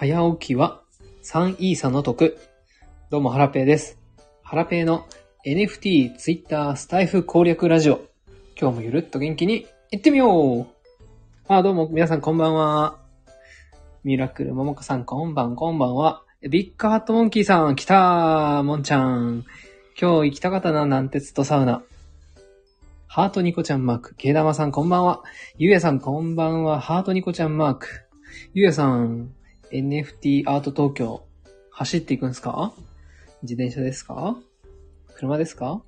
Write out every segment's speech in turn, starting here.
早起きは3イーサの得。どうもハラペーです。ハラペーの NFT、Twitter、スタイフ攻略ラジオ。今日もゆるっと元気に行ってみよう。どうも皆さんこんばんは。ミラクルももかさんこんばんは。ビッグハットモンキーさん来たー、もんちゃん。今日行きたかったな、南鉄とサウナ。ハートニコちゃんマーク。けいだまさんこんばんは。ゆうやさんこんばんは。ハートニコちゃんマーク。ゆうやさん、NFT アート東京、走っていくんですか？自転車ですか？車ですか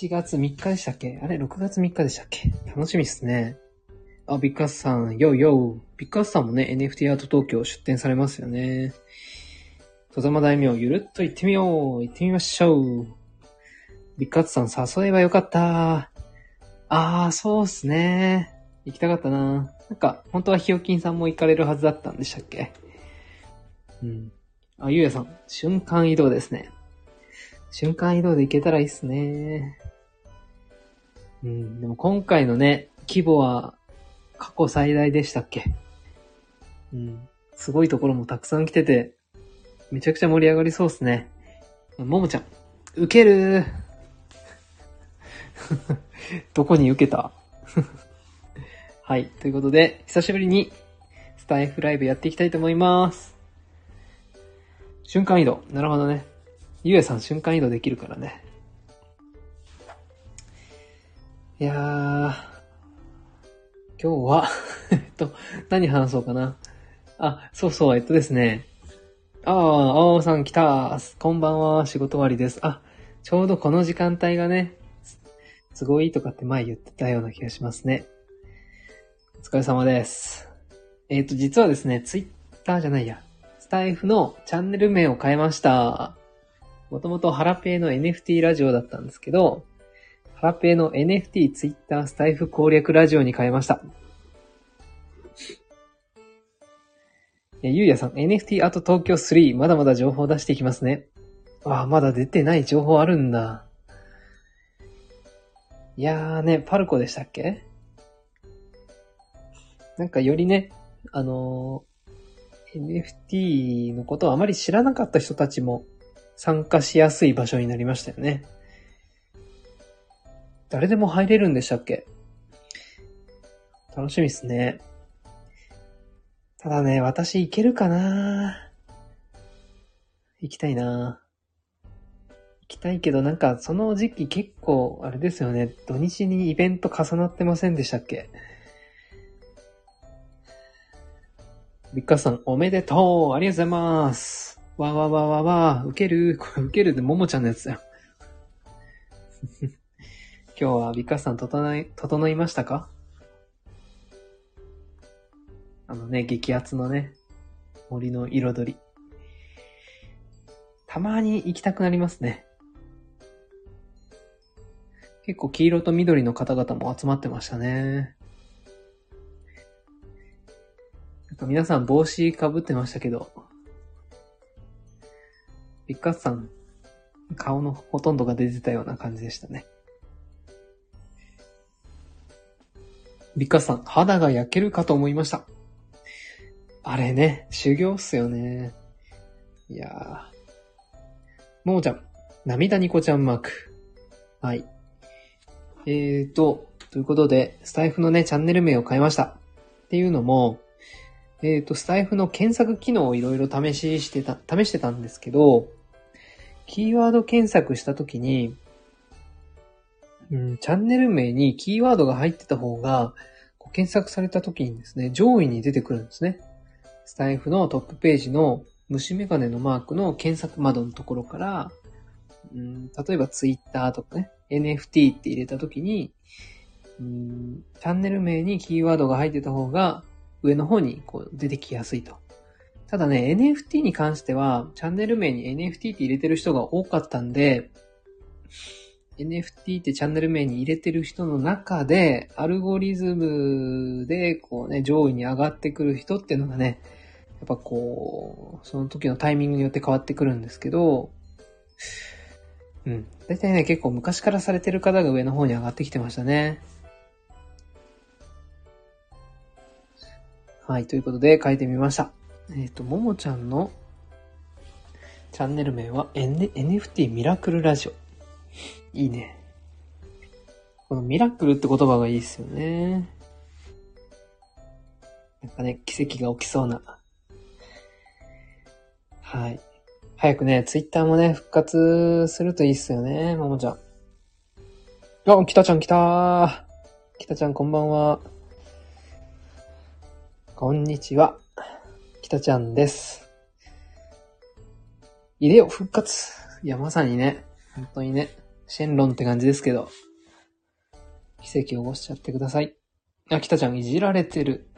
？7月3日でしたっけ？あれ、6月3日でしたっけ？楽しみっすね。ビッグハットさん、よいよい。ビッグハットさんもね、NFT アート東京出展されますよね。戸様大名、ゆるっと行ってみよう。行ってみましょう。ビッグハットさん、誘えばよかった。そうっすね。行きたかったな。なんか、本当はひよきんさんも行かれるはずだったんでしたっけ？うん。ゆうやさん、瞬間移動ですね。瞬間移動で行けたらいいっすね。でも今回のね、規模は過去最大でしたっけ？すごいところもたくさん来てて、めちゃくちゃ盛り上がりそうっすね。ももちゃん、ウケるどこにウケたはい。ということで、久しぶりにスタイフライブやっていきたいと思います。瞬間移動。なるほどね。ゆうやさん瞬間移動できるからね。いやー、今日は、何話そうかな。ですね。青さん来たー。こんばんは。仕事終わりです。ちょうどこの時間帯がね、すごいとかって前言ってたような気がしますね。お疲れ様です。実はですね、スタイフのチャンネル名を変えました。もともとハラペーの NFT ラジオだったんですけど、ハラペーの NFT ツイッタースタイフ攻略ラジオに変えました。ゆうやさん、NFT アート東京3、まだまだ情報出していきますね。まだ出てない情報あるんだ。いやーね、パルコでしたっけ？なんかよりね、NFT のことをあまり知らなかった人たちも参加しやすい場所になりましたよね。誰でも入れるんでしたっけ？楽しみですね。ただね、私行けるかな？行きたいな。行きたいけど、なんかその時期結構あれですよね。土日にイベント重なってませんでしたっけ？ビッカさん、おめでとう！ありがとうございます！ウケる！これウケるってももちゃんのやつだよ。今日はビッカさん整いましたか？激アツのね、森の彩り。たまに行きたくなりますね。結構黄色と緑の方々も集まってましたね。皆さん帽子かぶってましたけど、ビッグハットさん、顔のほとんどが出てたような感じでしたね。ビッグハットさん、肌が焼けるかと思いました。あれね、修行っすよね。いやー。ももちゃん、涙ニコちゃんマーク。はい。ということで、スタイフのね、チャンネル名を変えました。っていうのも、スタイフの検索機能をいろいろ試してたんですけど、キーワード検索したときに、チャンネル名にキーワードが入ってた方が、検索されたときにですね、上位に出てくるんですね。スタイフのトップページの虫眼鏡のマークの検索窓のところから、例えばツイッターとかね、NFT って入れたときに、チャンネル名にキーワードが入ってた方が、上の方にこう出てきやすいと。ただね、NFT に関しては、チャンネル名に NFT って入れてる人が多かったんで、NFT ってチャンネル名に入れてる人の中で、アルゴリズムでこうね、上位に上がってくる人っていうのがね、やっぱこう、その時のタイミングによって変わってくるんですけど、だいたいね、結構昔からされてる方が上の方に上がってきてましたね。はい、ということで書いてみました。ももちゃんのチャンネル名は NFT ミラクルラジオ。いいね。このミラクルって言葉がいいですよね。なんかね、奇跡が起きそうな。はい。早くね、ツイッターもね、復活するといいっすよね、ももちゃん。あ、きたちゃん来たー。きたちゃんこんばんは。こんにちは。きたちゃんです。いでよ、復活。いや、まさにね、本当にね、シェンロンって感じですけど。奇跡を起こしちゃってください。あ、きたちゃんいじられてる。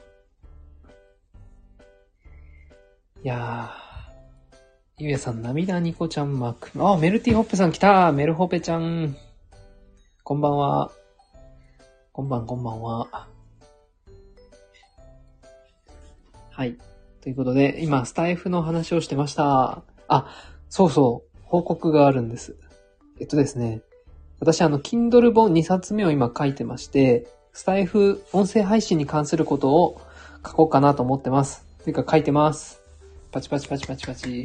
いやー。ゆうやさん、涙ニコちゃんマーク。あ、メルティーホッペさん来た。メルホペちゃん。こんばんは。こんばんは。はい。ということで、今、スタイフの話をしてました。あ、そうそう。報告があるんです。ですね。私、Kindle 本2冊目を今書いてまして、スタイフ、音声配信に関することを書こうかなと思ってます。というか、書いてます。パチパチパチパチパチ。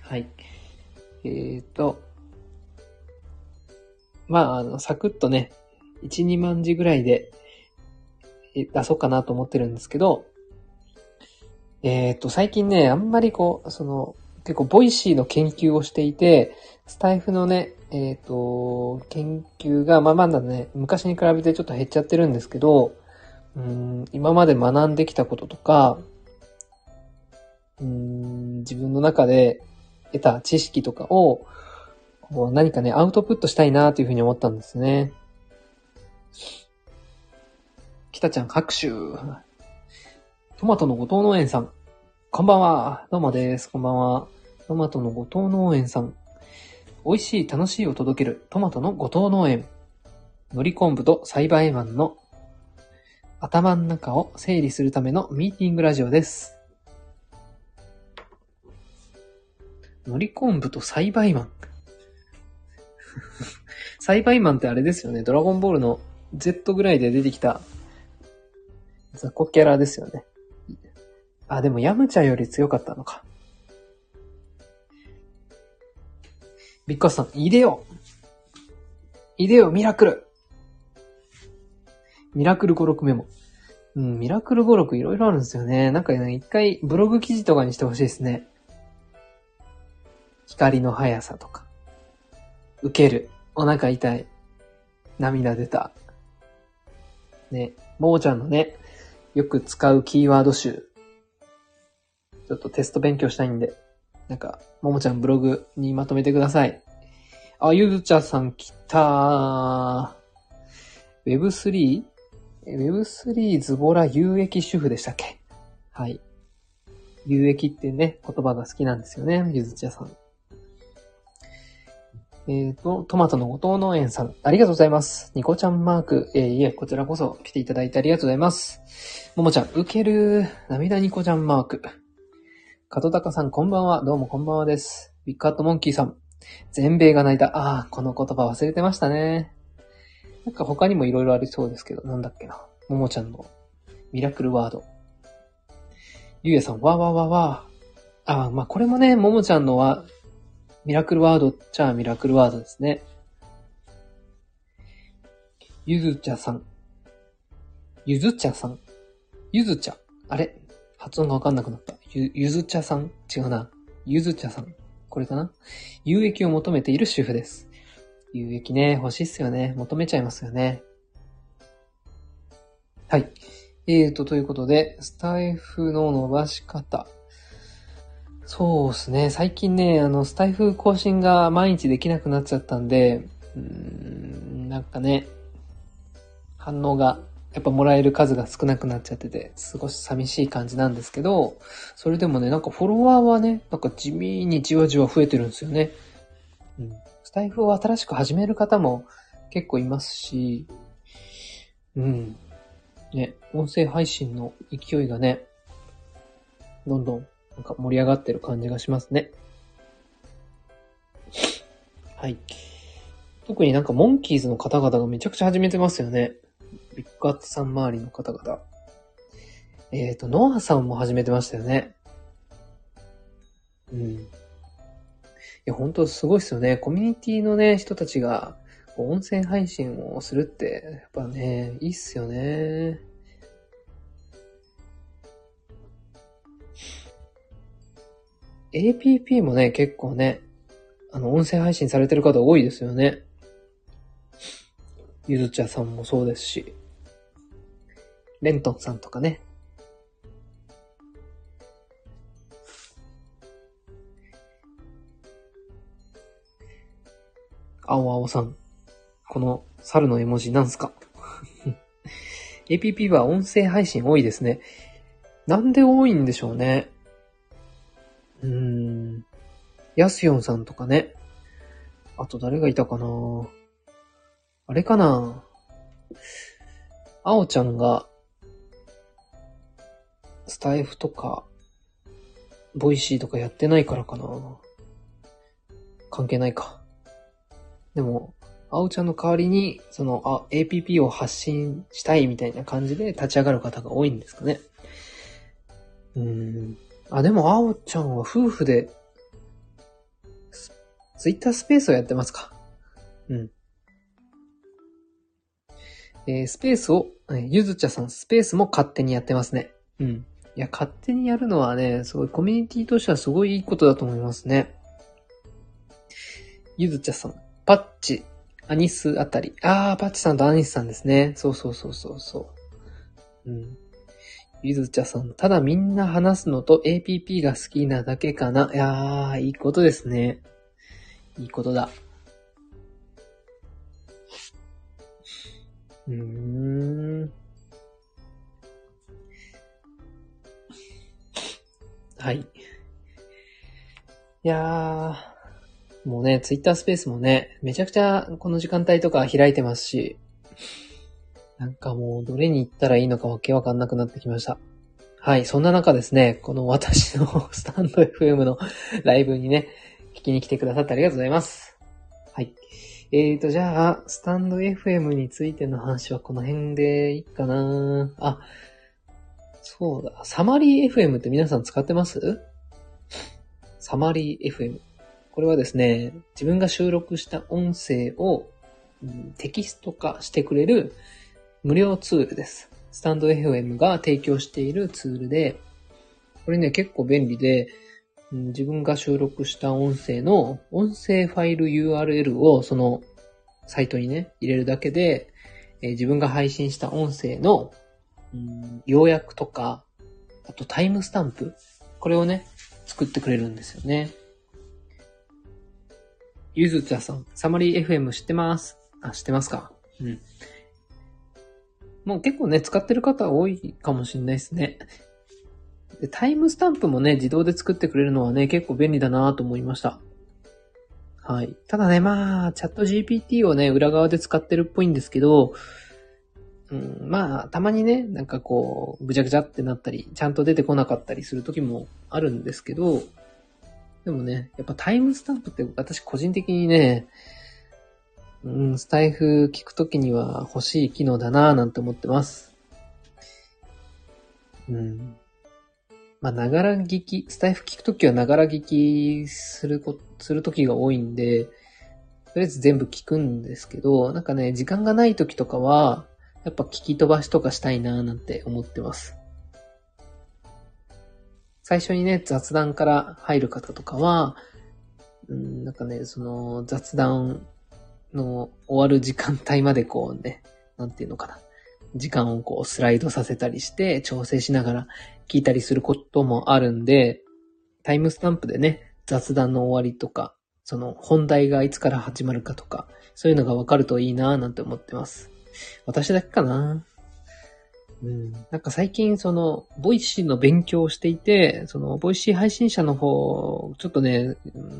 はい。サクッとね、1、2万字ぐらいで出そうかなと思ってるんですけど、最近ね、あんまり結構ボイシーの研究をしていて、スタイフのね、研究が、まだね、昔に比べてちょっと減っちゃってるんですけど、今まで学んできたこととか、自分の中で、得た知識とかを何かねアウトプットしたいなというふうに思ったんですね。きたちゃん拍手。トマトの後藤農園さんこんばんは。どうもです。こんばんは。トマトの後藤農園さん。美味しい楽しいを届けるトマトの後藤農園。のり昆布と栽培マンの頭の中を整理するためのミーティングラジオです。のり昆布と栽培マン。栽培マンってあれですよね。ドラゴンボールの Z ぐらいで出てきた雑魚キャラですよね。あ、でもヤムチャより強かったのか。ビッカスさん、いでよいでよミラクルミラクル5、6メモ。ミラクル5、6いろいろあるんですよね。なんかね、一回ブログ記事とかにしてほしいですね。光の速さとか、受ける、お腹痛い、涙出た。ね、ももちゃんのね、よく使うキーワード集。ちょっとテスト勉強したいんで、なんか、ももちゃんブログにまとめてください。あ、ゆずちゃさん来たー。Web3? Web3 ズボラ有益主婦でしたっけ？はい。有益ってね、言葉が好きなんですよね、ゆずちゃさん。トマトの後藤農園さん、ありがとうございます。ニコちゃんマーク、いえ、こちらこそ来ていただいてありがとうございます。ももちゃん、ウケる、涙ニコちゃんマーク。かとたかさん、こんばんは。どうもこんばんはです。ビッグアットモンキーさん、全米が泣いた。あー、この言葉忘れてましたね。なんか他にもいろいろありそうですけど、なんだっけな。ももちゃんのミラクルワード。ゆうやさん、わーわーわーわー。あ、これもね、ももちゃんのは、ミラクルワードっちゃミラクルワードですね。ゆずちゃさん。ゆずちゃさん。ゆずちゃ。あれ？発音がわかんなくなった。ゆずちゃさん？違うな。ゆずちゃさん。これかな？有益を求めている主婦です。有益ね、欲しいっすよね。求めちゃいますよね。はい。ということで、スタイフの伸ばし方。そうですね。最近ね、スタイフ更新が毎日できなくなっちゃったんで、なんかね、反応が、やっぱもらえる数が少なくなっちゃってて、少し寂しい感じなんですけど、それでもね、なんかフォロワーはね、なんか地味にじわじわ増えてるんですよね。スタイフを新しく始める方も結構いますし、ね、音声配信の勢いがね、どんどんなんか盛り上がってる感じがしますね。はい。特になんかモンキーズの方々がめちゃくちゃ始めてますよね。ビッグアッツさん周りの方々。ノアさんも始めてましたよね。うん。いや、本当すごいですよね。コミュニティのね、人たちが、音声配信をするって、やっぱね、いいっすよね。APP もね、結構ね、音声配信されてる方多いですよね。ゆずちゃさんもそうですし、レントンさんとかね。青青さん、この猿の絵文字なんすかAPP は音声配信多いですね。なんで多いんでしょうね。やすよんさんとかね。あと誰がいたかな。あれかな。あおちゃんが、スタイフとか、ボイシーとかやってないからかな。関係ないか。でも、あおちゃんの代わりに、APP を発信したいみたいな感じで立ち上がる方が多いんですかね。あ、でも、あおちゃんは夫婦で、ツイッタースペースをやってますか。スペースを、ゆずちゃさんスペースも勝手にやってますね。いや、勝手にやるのはね、すごい、コミュニティとしてはすごいいいことだと思いますね。ゆずちゃさん、パッチ、アニスあたり。パッチさんとアニスさんですね。そう。ゆずちゃさん、ただみんな話すのと APP が好きなだけかな。いやー、いいことですね。いいことだ。はい。いやー、もうね、ツイッタースペースもね、めちゃくちゃこの時間帯とか開いてますし、なんかもうどれに行ったらいいのかわけわかんなくなってきました。はい、そんな中ですね、この私のスタンド FM のライブにね、聞きに来てくださってありがとうございます。はい。じゃあ、スタンド FM についての話はこの辺でいいかな。あ、そうだ。サマリー FM って皆さん使ってます？サマリー FM。これはですね、自分が収録した音声を、テキスト化してくれる無料ツールです。スタンド FM が提供しているツールで、これね、結構便利で、自分が収録した音声の音声ファイル URL をそのサイトにね、入れるだけで、自分が配信した音声の要約とか、あとタイムスタンプ、これをね、作ってくれるんですよね。ゆずちゃさん、サマリー FM 知ってます。あ、知ってますか。もう結構ね、使ってる方多いかもしれないですね。で、タイムスタンプもね、自動で作ってくれるのはね、結構便利だなと思いました。はい。ただね、まあ、チャット GPT をね、裏側で使ってるっぽいんですけど、まあ、たまにね、なんかこう、ぐちゃぐちゃってなったり、ちゃんと出てこなかったりする時もあるんですけど、でもね、やっぱタイムスタンプって私個人的にね、スタイフ聞くときには欲しい機能だなぁなんて思ってます。まあ、ながら聞き、スタイフ聞くときはながら聞きするときが多いんで、とりあえず全部聞くんですけど、なんかね、時間がないときとかは、やっぱ聞き飛ばしとかしたいなーなんて思ってます。最初にね、雑談から入る方とかは、なんかね、その雑談の終わる時間帯までこうね、なんていうのかな。時間をこうスライドさせたりして調整しながら聞いたりすることもあるんで、タイムスタンプでね、雑談の終わりとか、その本題がいつから始まるかとか、そういうのがわかるといいなぁなんて思ってます。私だけかな。なんか最近ボイシーの勉強をしていて、ボイシー配信者の方、ちょっとね、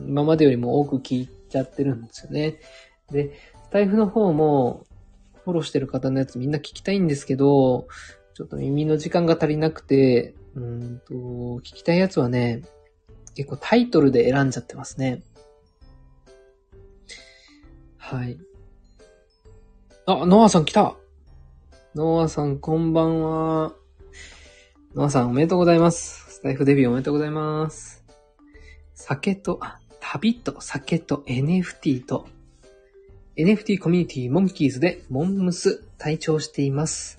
今までよりも多く聞いちゃってるんですよね。で、スタイフの方も、フォローしてる方のやつみんな聞きたいんですけど、ちょっと耳の時間が足りなくて、聞きたいやつはね、結構タイトルで選んじゃってますね。はい。あ、ノアさん来た。ノアさんこんばんは。ノアさんおめでとうございます。スタイフデビューおめでとうございます。旅と酒と NFT と NFT コミュニティモンキーズでモンムス隊長しています。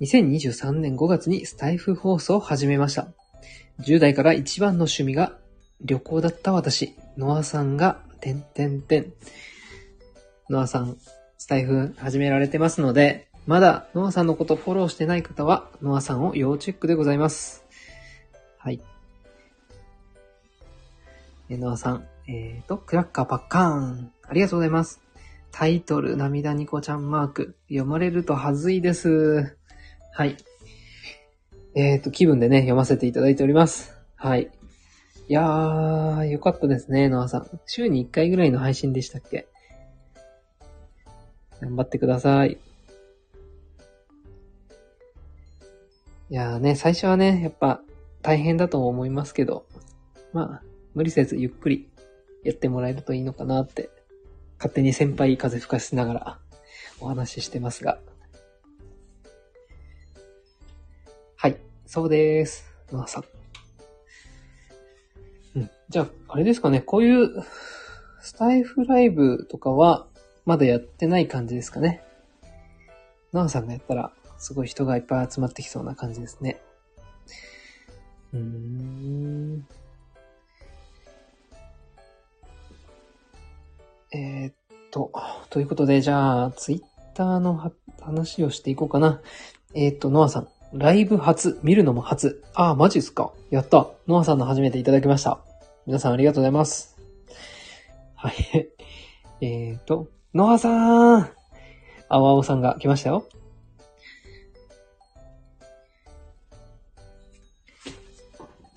2023年5月にスタイフ放送を始めました。10代から一番の趣味が旅行だった私、ノアさんがノアさん、スタイフ始められてますので、まだノアさんのことフォローしてない方は、ノアさんを要チェックでございます。はい。ノアさん、クラッカーパッカーン。ありがとうございます。タイトル、涙ニコちゃんマーク。読まれるとはずいです。はい。気分でね、読ませていただいております。はい。いやー、よかったですね、ノアさん。週に1回ぐらいの配信でしたっけ？頑張ってください。いやーね、最初はね、やっぱ大変だと思いますけど、まあ、無理せずゆっくりやってもらえるといいのかなって、勝手に先輩風吹かしながらお話ししてますが。はい、そうです。ノアさん。うん、じゃあ、あれですかね、こういうスタイフライブとかは、まだやってない感じですかね。ノアさんがやったら、すごい人がいっぱい集まってきそうな感じですね。ということで、じゃあ、ツイッターの話をしていこうかな。ノアさん、ライブ初、見るのも初。あー、マジっすか。やった。ノアさんの初めていただきました。皆さんありがとうございます。はい。ノアさーん、あわおさんが来ましたよ。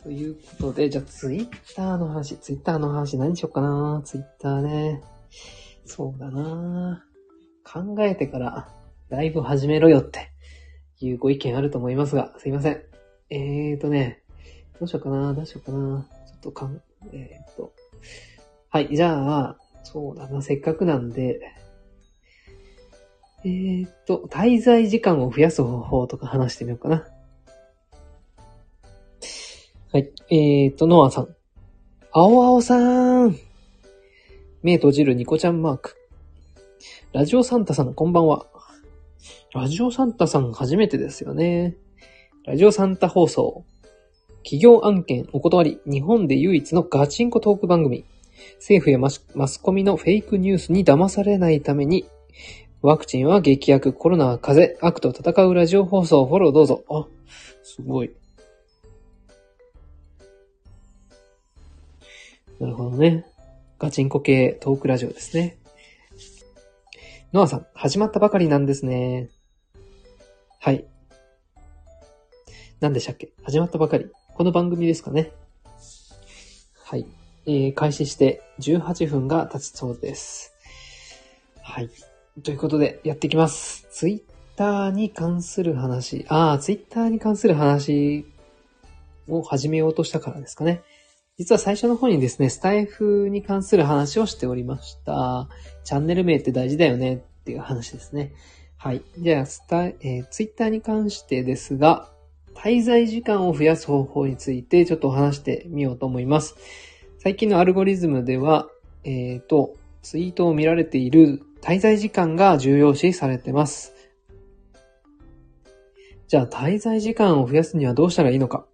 ということで、じゃあツイッターの話何しようかな。ツイッターね、そうだな、考えてからライブ始めろよっていうご意見あると思いますが、すいません。どうしようかな、ちょっとはい、じゃあ、そうだな、せっかくなんで、滞在時間を増やす方法とか話してみようかな。はい、ノアさん。青青さーん。目閉じるニコちゃんマーク。ラジオサンタさん、こんばんは。ラジオサンタさん初めてですよね。ラジオサンタ放送。企業案件お断り。日本で唯一のガチンコトーク番組。政府やマスコミのフェイクニュースに騙されないために、ワクチンは劇薬、コロナは風邪、悪と戦うラジオ放送、フォローどうぞ。あ、すごい。なるほどね。ガチンコ系トークラジオですね。ノアさん、始まったばかりなんですね。はい。何でしたっけ？始まったばかり。この番組ですかね。はい。開始して18分が経ちそうです。はい。ということで、やっていきます。ツイッターに関する話。ツイッターに関する話を始めようとしたからですかね。実は最初の方にですね、スタイフに関する話をしておりました。チャンネル名って大事だよねっていう話ですね。はい。じゃあ、ツイッターに関してですが、滞在時間を増やす方法についてちょっと話してみようと思います。最近のアルゴリズムでは、ツイートを見られている滞在時間が重要視されてます。じゃあ、滞在時間を増やすにはどうしたらいいのか。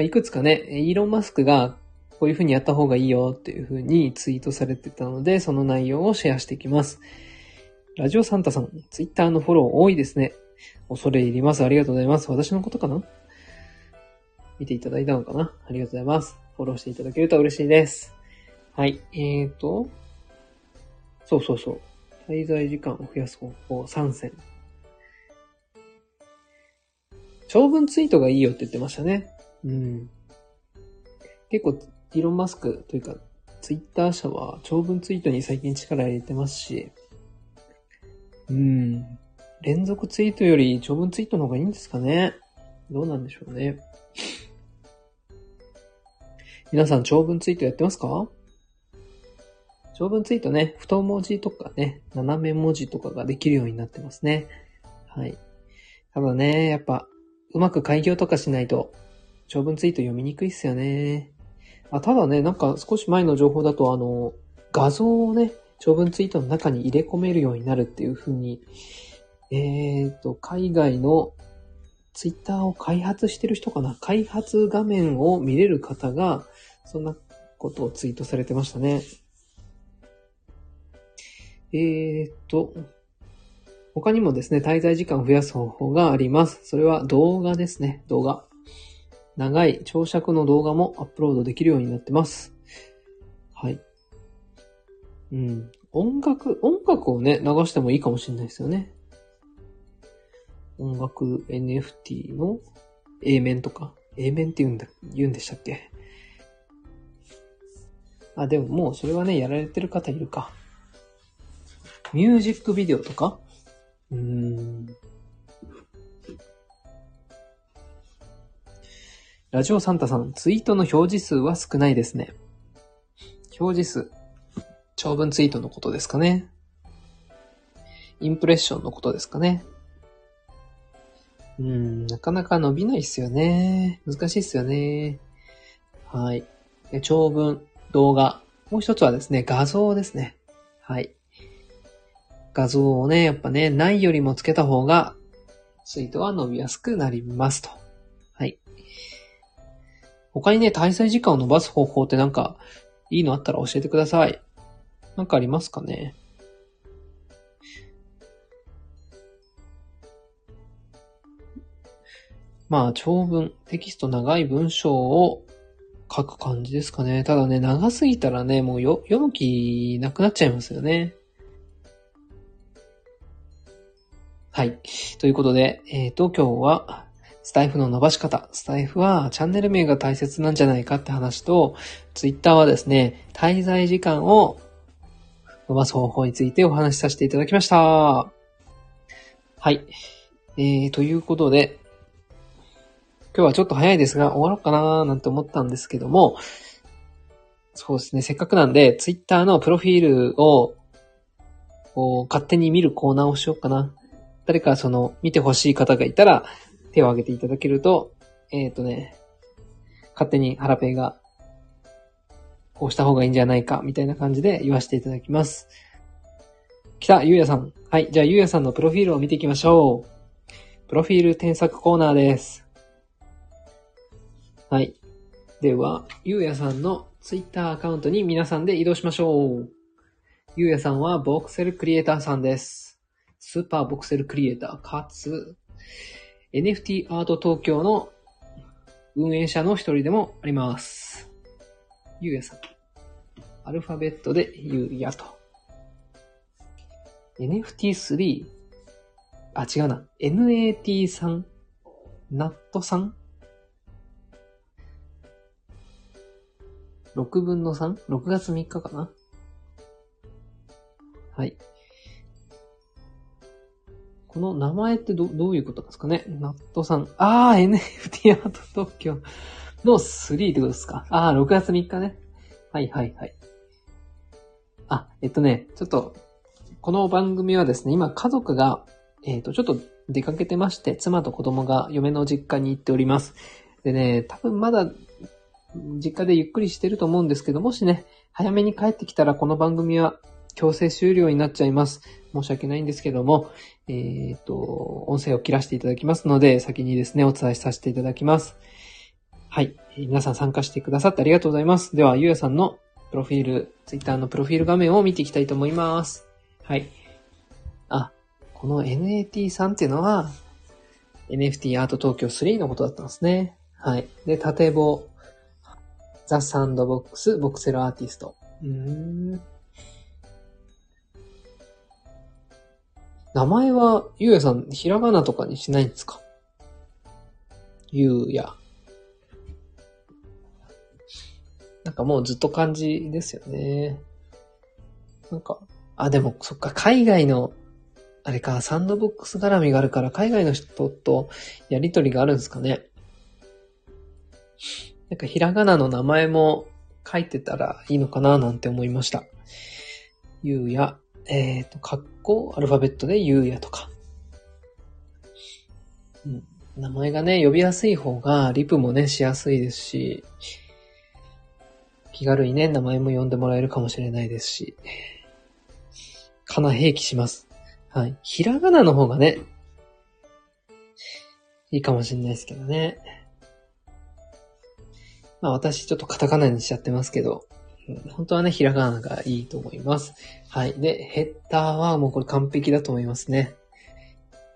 いくつかね、イーロン・マスクがこういうふうにやった方がいいよっていうふうにツイートされてたので、その内容をシェアしていきます。ラジオサンタさん、ツイッターのフォロー多いですね。恐れ入ります。ありがとうございます。私のことかな？見ていただいたのかな？ありがとうございます。フォローしていただけると嬉しいです。はい。そう。滞在時間を増やす方法3選。長文ツイートがいいよって言ってましたね。うん。結構、イーロン・マスクというか、ツイッター社は長文ツイートに最近力入れてますし、うん。連続ツイートより長文ツイートの方がいいんですかね。どうなんでしょうね。皆さん長文ツイートやってますか？長文ツイートね、太文字とかね、斜め文字とかができるようになってますね。はい。ただね、やっぱ、うまく改行とかしないと、長文ツイート読みにくいっすよね。あ、ただね、なんか少し前の情報だと、画像をね、長文ツイートの中に入れ込めるようになるっていう風に、海外のツイッターを開発してる人かな、開発画面を見れる方が、そんなことをツイートされてましたね。他にもですね、滞在時間を増やす方法があります。それは動画ですね、動画。長い長尺の動画もアップロードできるようになってます。はい。うん。音楽をね、流してもいいかもしれないですよね。音楽 NFT の A 面とか、A 面って言うんでしたっけ？あ、でももうそれはね、やられてる方いるか。ミュージックビデオとか？ラジオサンタさん、ツイートの表示数は少ないですね。表示数。長文ツイートのことですかね。インプレッションのことですかね。なかなか伸びないっすよね。難しいっすよね。はい。長文、動画。もう一つはですね、画像ですね。はい。画像をね、やっぱね、ないよりもつけた方が、ツイートは伸びやすくなりますと。はい。他にね、滞在時間を伸ばす方法ってなんか、いいのあったら教えてください。なんかありますかね。まあ、長文、テキスト長い文章を書く感じですかね。ただね、長すぎたらね、もう読む気なくなっちゃいますよね。はい。ということで、今日は、スタイフの伸ばし方。スタイフはチャンネル名が大切なんじゃないかって話と、ツイッターはですね、滞在時間を伸ばす方法についてお話しさせていただきました。はい。ということで、今日はちょっと早いですが、終わろうかなーなんて思ったんですけども、そうですね、せっかくなんで、ツイッターのプロフィールを勝手に見るコーナーをしようかな。誰か見てほしい方がいたら、手を挙げていただけると、勝手にハラペイが、こうした方がいいんじゃないか、みたいな感じで言わせていただきます。北ゆうやさん。はい。じゃあゆうやさんのプロフィールを見ていきましょう。プロフィール添削コーナーです。はい。では、ゆうやさんのツイッターアカウントに皆さんで移動しましょう。ゆうやさんはボクセルクリエイターさんです。スーパーボクセルクリエイターかつ、NFT アート東京の運営者の一人でもあります。ゆうやさん。アルファベットでゆうやと。NFT3。あ、違うな。NAT さん。ナットさん。6分の3 ?6 月3日かな。はい。この名前ってどういうことですかね。ナットさん。あー、NFT アート東京の3ってことですか。あー、6月3日ね。はいはいはい。あ、ちょっと、この番組はですね、今家族が、ちょっと出かけてまして、妻と子供が嫁の実家に行っております。でね、多分まだ、実家でゆっくりしてると思うんですけど、もしね、早めに帰ってきたらこの番組は強制終了になっちゃいます。申し訳ないんですけども、音声を切らせていただきますので、先にですね、お伝えさせていただきます。はい。皆さん参加してくださってありがとうございます。では、ゆうやさんのプロフィール、ツイッターのプロフィール画面を見ていきたいと思います。はい。あ、この NAT さんっていうのは、NFT アート東京3のことだったんですね。はい。で、縦棒。ザ・サンドボックス、ボクセルアーティスト。名前は、ゆうやさん、ひらがなとかにしないんですか？ゆうや。なんかもうずっと漢字ですよね。なんか、あ、でも、そっか、海外の、あれか、サンドボックス絡みがあるから、海外の人とやりとりがあるんですかね。なんかひらがなの名前も書いてたらいいのかななんて思いました。ゆうや、カッコ、アルファベットでゆうやとか。名前がね、呼びやすい方がリプもね、しやすいですし、気軽にね、名前も呼んでもらえるかもしれないですし、かな併記します。はい。ひらがなの方がね、いいかもしれないですけどね。まあ私ちょっとカタカナにしちゃってますけど、本当はね、ひらがながいいと思います。はい。で、ヘッダーはもうこれ完璧だと思いますね。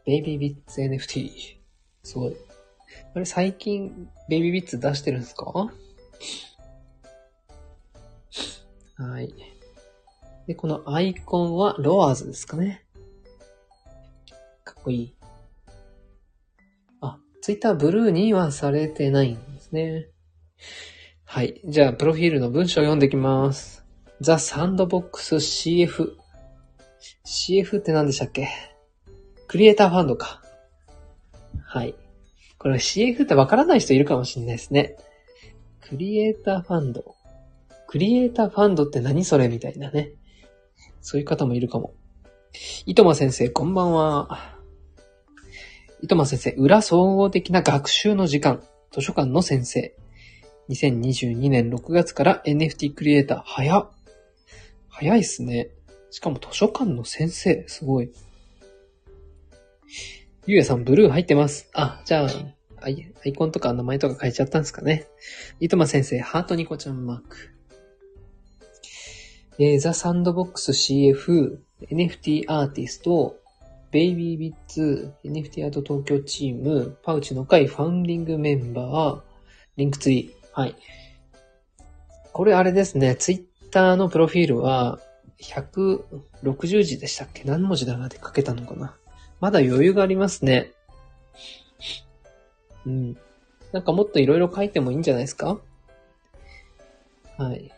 ベイビービッツ NFT。すごい。あれ、最近、ベイビービッツ出してるんですか？はい。で、このアイコンはロアーズですかね。かっこいい。あ、ツイッターブルーにはされてないんですね。はい。じゃあ、プロフィールの文章を読んでいきます。The Sandbox CF。CF って何でしたっけ？クリエイターファンドか。はい。これ CF ってわからない人いるかもしれないですね。クリエイターファンド。クリエイターファンドって何それみたいなね。そういう方もいるかも。いとま先生、こんばんは。いとま先生、裏総合的な学習の時間。図書館の先生。2022年6月から NFT クリエイター、早いっすね。しかも図書館の先生、すごい。ゆうやさん、ブルー入ってます。あ、じゃあ、アイコンとか名前とか変えちゃったんですかね。いとま先生、ハートニコちゃんマーク。ザ・サンドボックス CF、NFT アーティスト、ベイビービッツ、NFT アート東京チーム、パウチの会ファウンディングメンバー、リンクツリー。はい。これあれですね。ツイッターのプロフィールは、160字でしたっけ？何文字だなって書けたのかな。まだ余裕がありますね。うん。なんかもっといろいろ書いてもいいんじゃないですか？はい。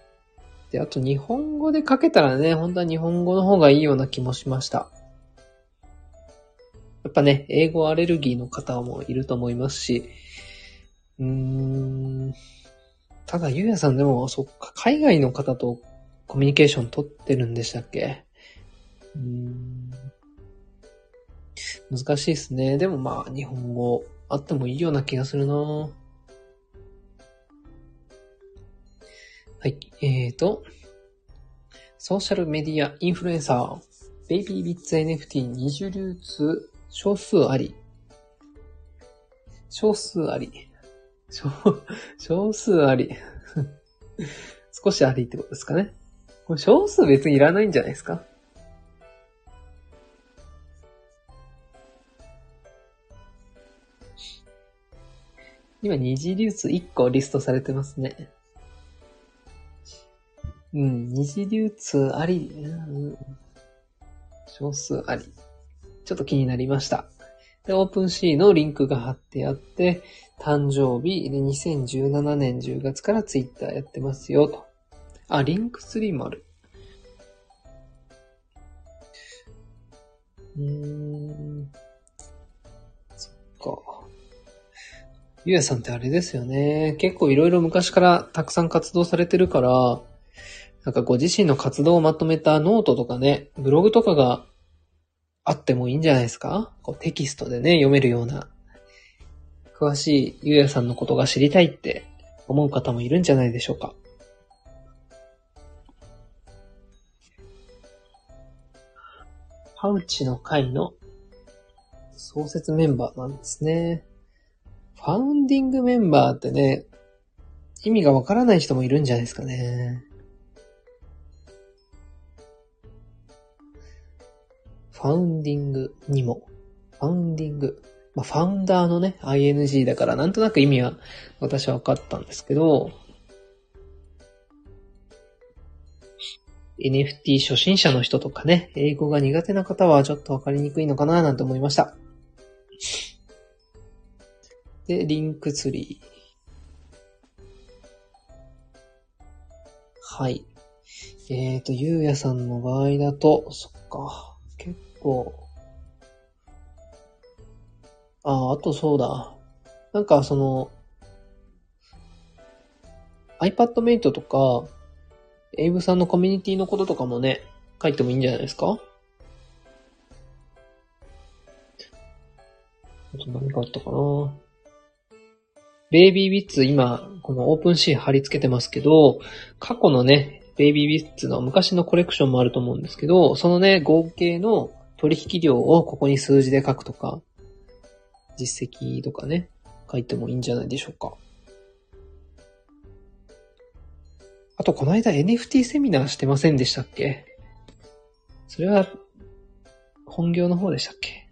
で、あと日本語で書けたらね、本当は日本語の方がいいような気もしました。やっぱね、英語アレルギーの方もいると思いますし、ただ、ゆうやさんでも、そっか、海外の方とコミュニケーション取ってるんでしたっけ？難しいですね。でもまあ、日本語あってもいいような気がするな。はい。ソーシャルメディアインフルエンサー、ベイビービッツ NFT 二次流通、少数あり。少しありってことですかね。これ少数別にいらないんじゃないですか。今、二次流通1個リストされてますね。うん、二次流通あり、うん、少数あり。ちょっと気になりました。で、オープンシーのリンクが貼ってあって、誕生日で2017年10月からツイッターやってますよと。あ、リンク3もある。そっか。ゆうやさんってあれですよね。結構いろいろ昔からたくさん活動されてるから、なんかご自身の活動をまとめたノートとかね、ブログとかがあってもいいんじゃないですか？こうテキストでね、読めるような。詳しいゆうやさんのことが知りたいって思う方もいるんじゃないでしょうか。パウチの会の創設メンバーなんですね。ファウンディングメンバーってね、意味がわからない人もいるんじゃないですかね。ファウンディングにも。ファウンディング。まあ、ファウンダーのね、ING だから、なんとなく意味は私は分かったんですけど、NFT 初心者の人とかね、英語が苦手な方はちょっと分かりにくいのかななんて思いました。で、リンクツリー。はい。ゆうやさんの場合だと、そっか、結構、あとそうだ。なんかその、iPad Mate とか、エイブさんのコミュニティのこととかもね、書いてもいいんじゃないですか？あと何かあったかな。ベイビービッツ、今、このオープンシー貼り付けてますけど、過去のね、ベイビービッツの昔のコレクションもあると思うんですけど、そのね、合計の取引量をここに数字で書くとか、実績とかね、書いてもいいんじゃないでしょうか。あと、この間 NFT セミナーしてませんでしたっけ？それは、本業の方でしたっけ？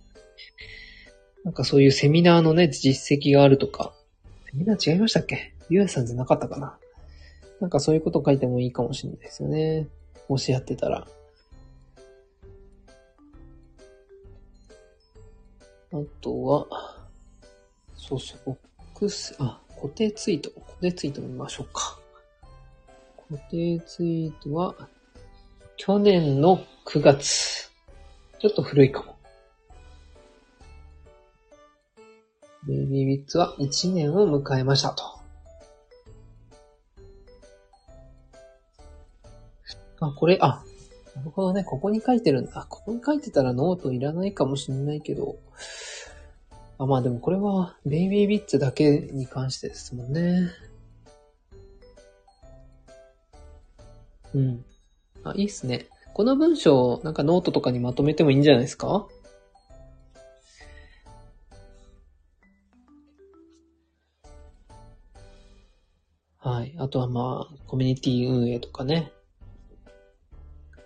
なんかそういうセミナーのね、実績があるとか、セミナー違いましたっけ？ゆうやさんじゃなかったかな？なんかそういうこと書いてもいいかもしれないですよね。もしやってたら。あとは、そうそう、ボックス、固定ツイート。固定ツイート見ましょうか。固定ツイートは、去年の9月。ちょっと古いかも。ベイビービッツは1年を迎えましたと。これ、なるほどね。ここに書いてるんだ。ここに書いてたらノートいらないかもしれないけど。まあでもこれはベイビービッツだけに関してですもんね。うん。いいっすね。この文章をなんかノートとかにまとめてもいいんじゃないですか？はい。あとはまあ、コミュニティ運営とかね。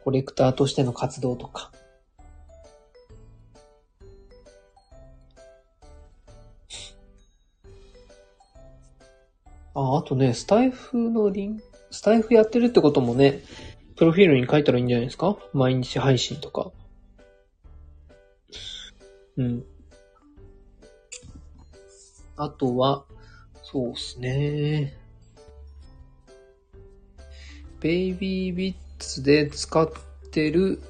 コレクターとしての活動とか。あとね、スタイフやってるってこともね、プロフィールに書いたらいいんじゃないですか？毎日配信とか。うん。あとは、そうですね。ベイビービッツで使ってる、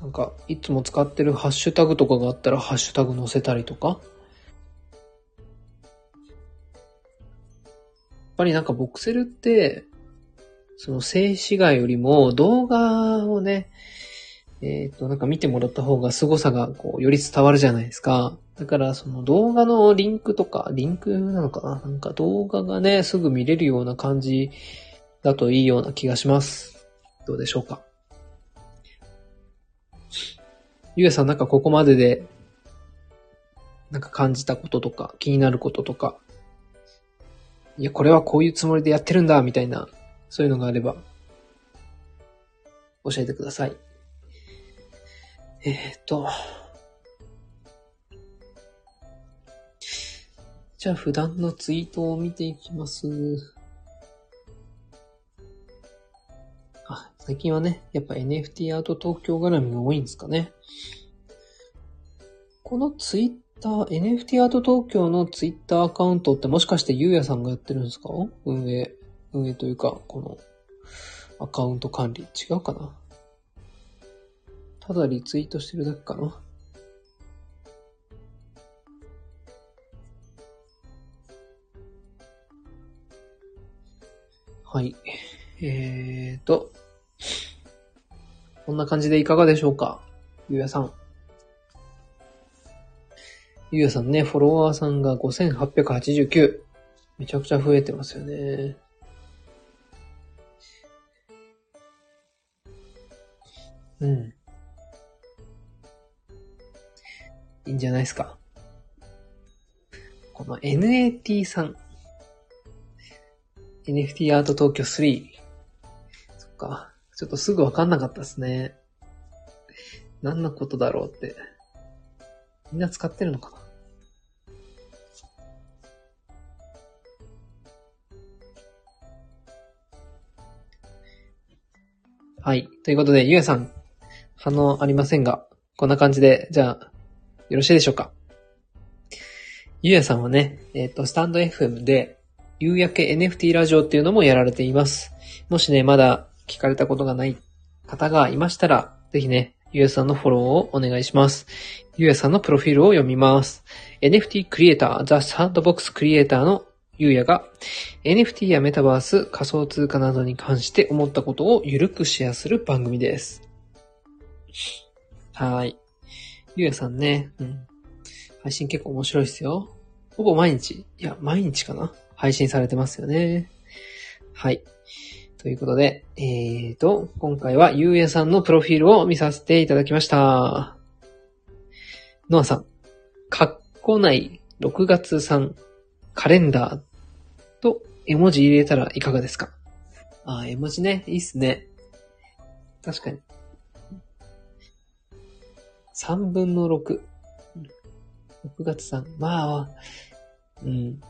なんか、いつも使ってるハッシュタグとかがあったら、ハッシュタグ載せたりとか。やっぱりなんかボクセルって、その静止画よりも動画をね、なんか見てもらった方が凄さがこうより伝わるじゃないですか。だからその動画のリンクとか、リンクなのかな？なんか動画がね、すぐ見れるような感じだといいような気がします。どうでしょうか。ゆうやさん、なんかここまでで、なんか感じたこととか、気になることとか、いや、これはこういうつもりでやってるんだ、みたいな、そういうのがあれば、教えてください。じゃあ、普段のツイートを見ていきます。最近はね、やっぱ NFT アート東京絡みが多いんですかね。このツイート、NFT アート東京のツイッターアカウントってもしかしてゆうやさんがやってるんですか？運営というか、このアカウント管理。違うかな？ただリツイートしてるだけかな？はい。こんな感じでいかがでしょうか？ゆうやさん。ゆうやさんね、フォロワーさんが5889。めちゃくちゃ増えてますよね。うん。いいんじゃないですか。この NAT さん。NFT アート東京3。そっか。ちょっとすぐわかんなかったですね。何のことだろうって。みんな使ってるのかな？はい。ということで、ゆうやさん、反応ありませんが、こんな感じで、じゃあ、よろしいでしょうか。ゆうやさんはね、スタンド FM で、夕焼け NFT ラジオっていうのもやられています。もしね、まだ聞かれたことがない方がいましたら、ぜひね、ゆうやさんのフォローをお願いします。ゆうやさんのプロフィールを読みます。NFT クリエイター、The Sandbox クリエイターのゆうやが NFT やメタバース、仮想通貨などに関して思ったことをゆるくシェアする番組です。はい。ゆうやさんね、うん、配信結構面白いですよ。ほぼ毎日、いや、毎日かな、配信されてますよね。はい。ということで、今回はゆうやさんのプロフィールを見させていただきました。のあさん、かっこない6月3カレンダーと絵文字入れたらいかがですか？あ、絵文字ね、いいっすね。確かに。3分の6。6月3。まあ、うん。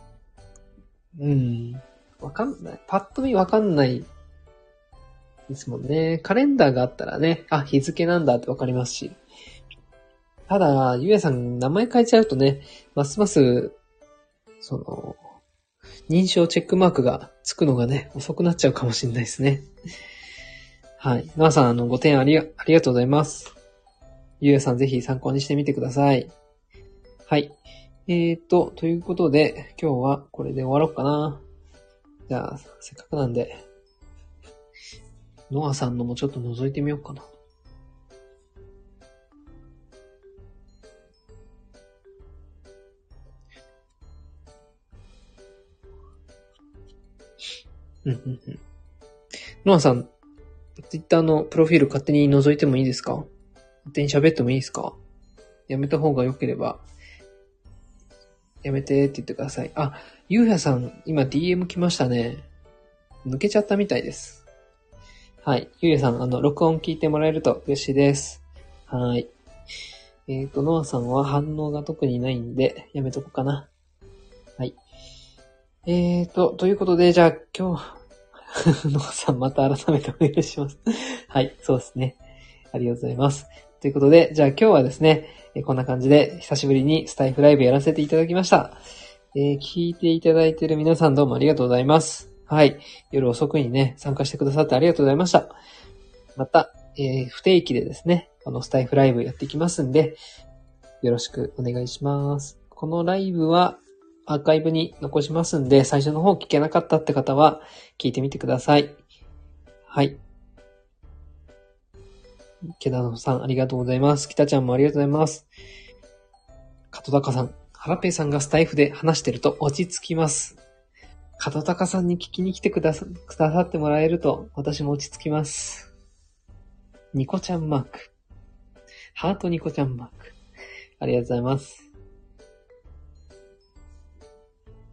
うん。わかんない。パッと見わかんないですもんね。カレンダーがあったらね、あ、日付なんだってわかりますし。ただ、ゆうやさん名前変えちゃうとね、ますます、認証チェックマークがつくのがね、遅くなっちゃうかもしれないですね。はい。のあさん、ご提案ありがとうございます。ゆうやさんぜひ参考にしてみてください。はい。ということで、今日はこれで終わろうかな。じゃあ、せっかくなんで、ノアさんのもちょっと覗いてみようかな。ノアさん、Twitter のプロフィール勝手に覗いてもいいですか？勝手に喋ってもいいですか？やめた方が良ければ、やめてって言ってください。あ、ゆうやさん、今 DM 来ましたね。抜けちゃったみたいです。はい。ゆうやさん、録音聞いてもらえると嬉しいです。はい。のあさんは反応が特にないんで、やめとこうかな。はい。ということで、じゃあ今日、のあさんまた改めてお願いします。はい、そうですね。ありがとうございます。ということで、じゃあ今日はですね、こんな感じで久しぶりにスタイフライブやらせていただきました。聞いていただいている皆さんどうもありがとうございます。はい。夜遅くにね、参加してくださってありがとうございました。また、不定期でですね、スタイフライブやっていきますんで、よろしくお願いします。このライブはアーカイブに残しますんで、最初の方聞けなかったって方は聞いてみてください。はい。けだのさんありがとうございます。きたちゃんもありがとうございます。かとたかさん。はらぺいさんがスタイフで話してると落ち着きます。かとたかさんに聞きに来てくださってもらえると私も落ち着きます。ニコちゃんマーク。ハートニコちゃんマーク。ありがとうございます。い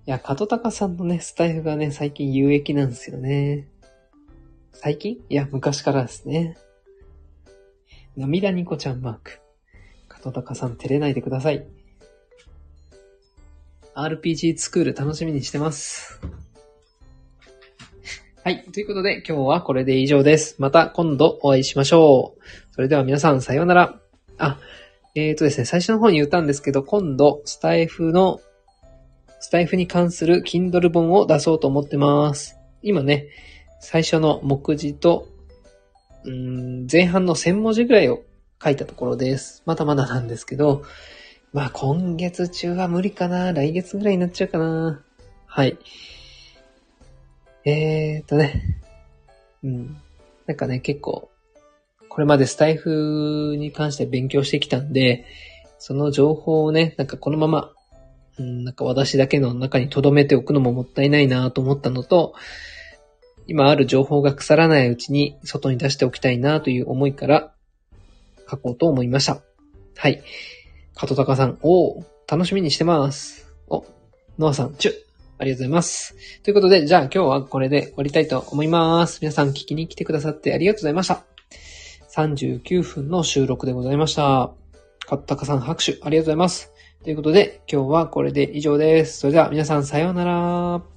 や、かとたかさんのね、スタイフがね、最近有益なんですよね。最近？いや、昔からですね。涙ニコちゃんマーク。かとたかさん照れないでください。RPG スクール楽しみにしてます。はい。ということで今日はこれで以上です。また今度お会いしましょう。それでは皆さんさようなら。あ、ですね、最初の方に言ったんですけど、今度スタイフに関する Kindle 本を出そうと思ってます。今ね、最初の目次と、前半の1000文字ぐらいを書いたところです。まだまだなんですけど、まあ今月中は無理かな。来月ぐらいになっちゃうかな。はい。ね。うん。なんかね、結構、これまでスタイフに関して勉強してきたんで、その情報をね、なんかこのまま、なんか私だけの中に留めておくのももったいないなと思ったのと、今ある情報が腐らないうちに外に出しておきたいなという思いから書こうと思いました。はい。かとたかさん、おー、楽しみにしてます。お、のあさん、チュッ、ありがとうございます。ということで、じゃあ今日はこれで終わりたいと思います。皆さん聞きに来てくださってありがとうございました。39分の収録でございました。かとたかさん、拍手、ありがとうございます。ということで、今日はこれで以上です。それでは皆さん、さようなら。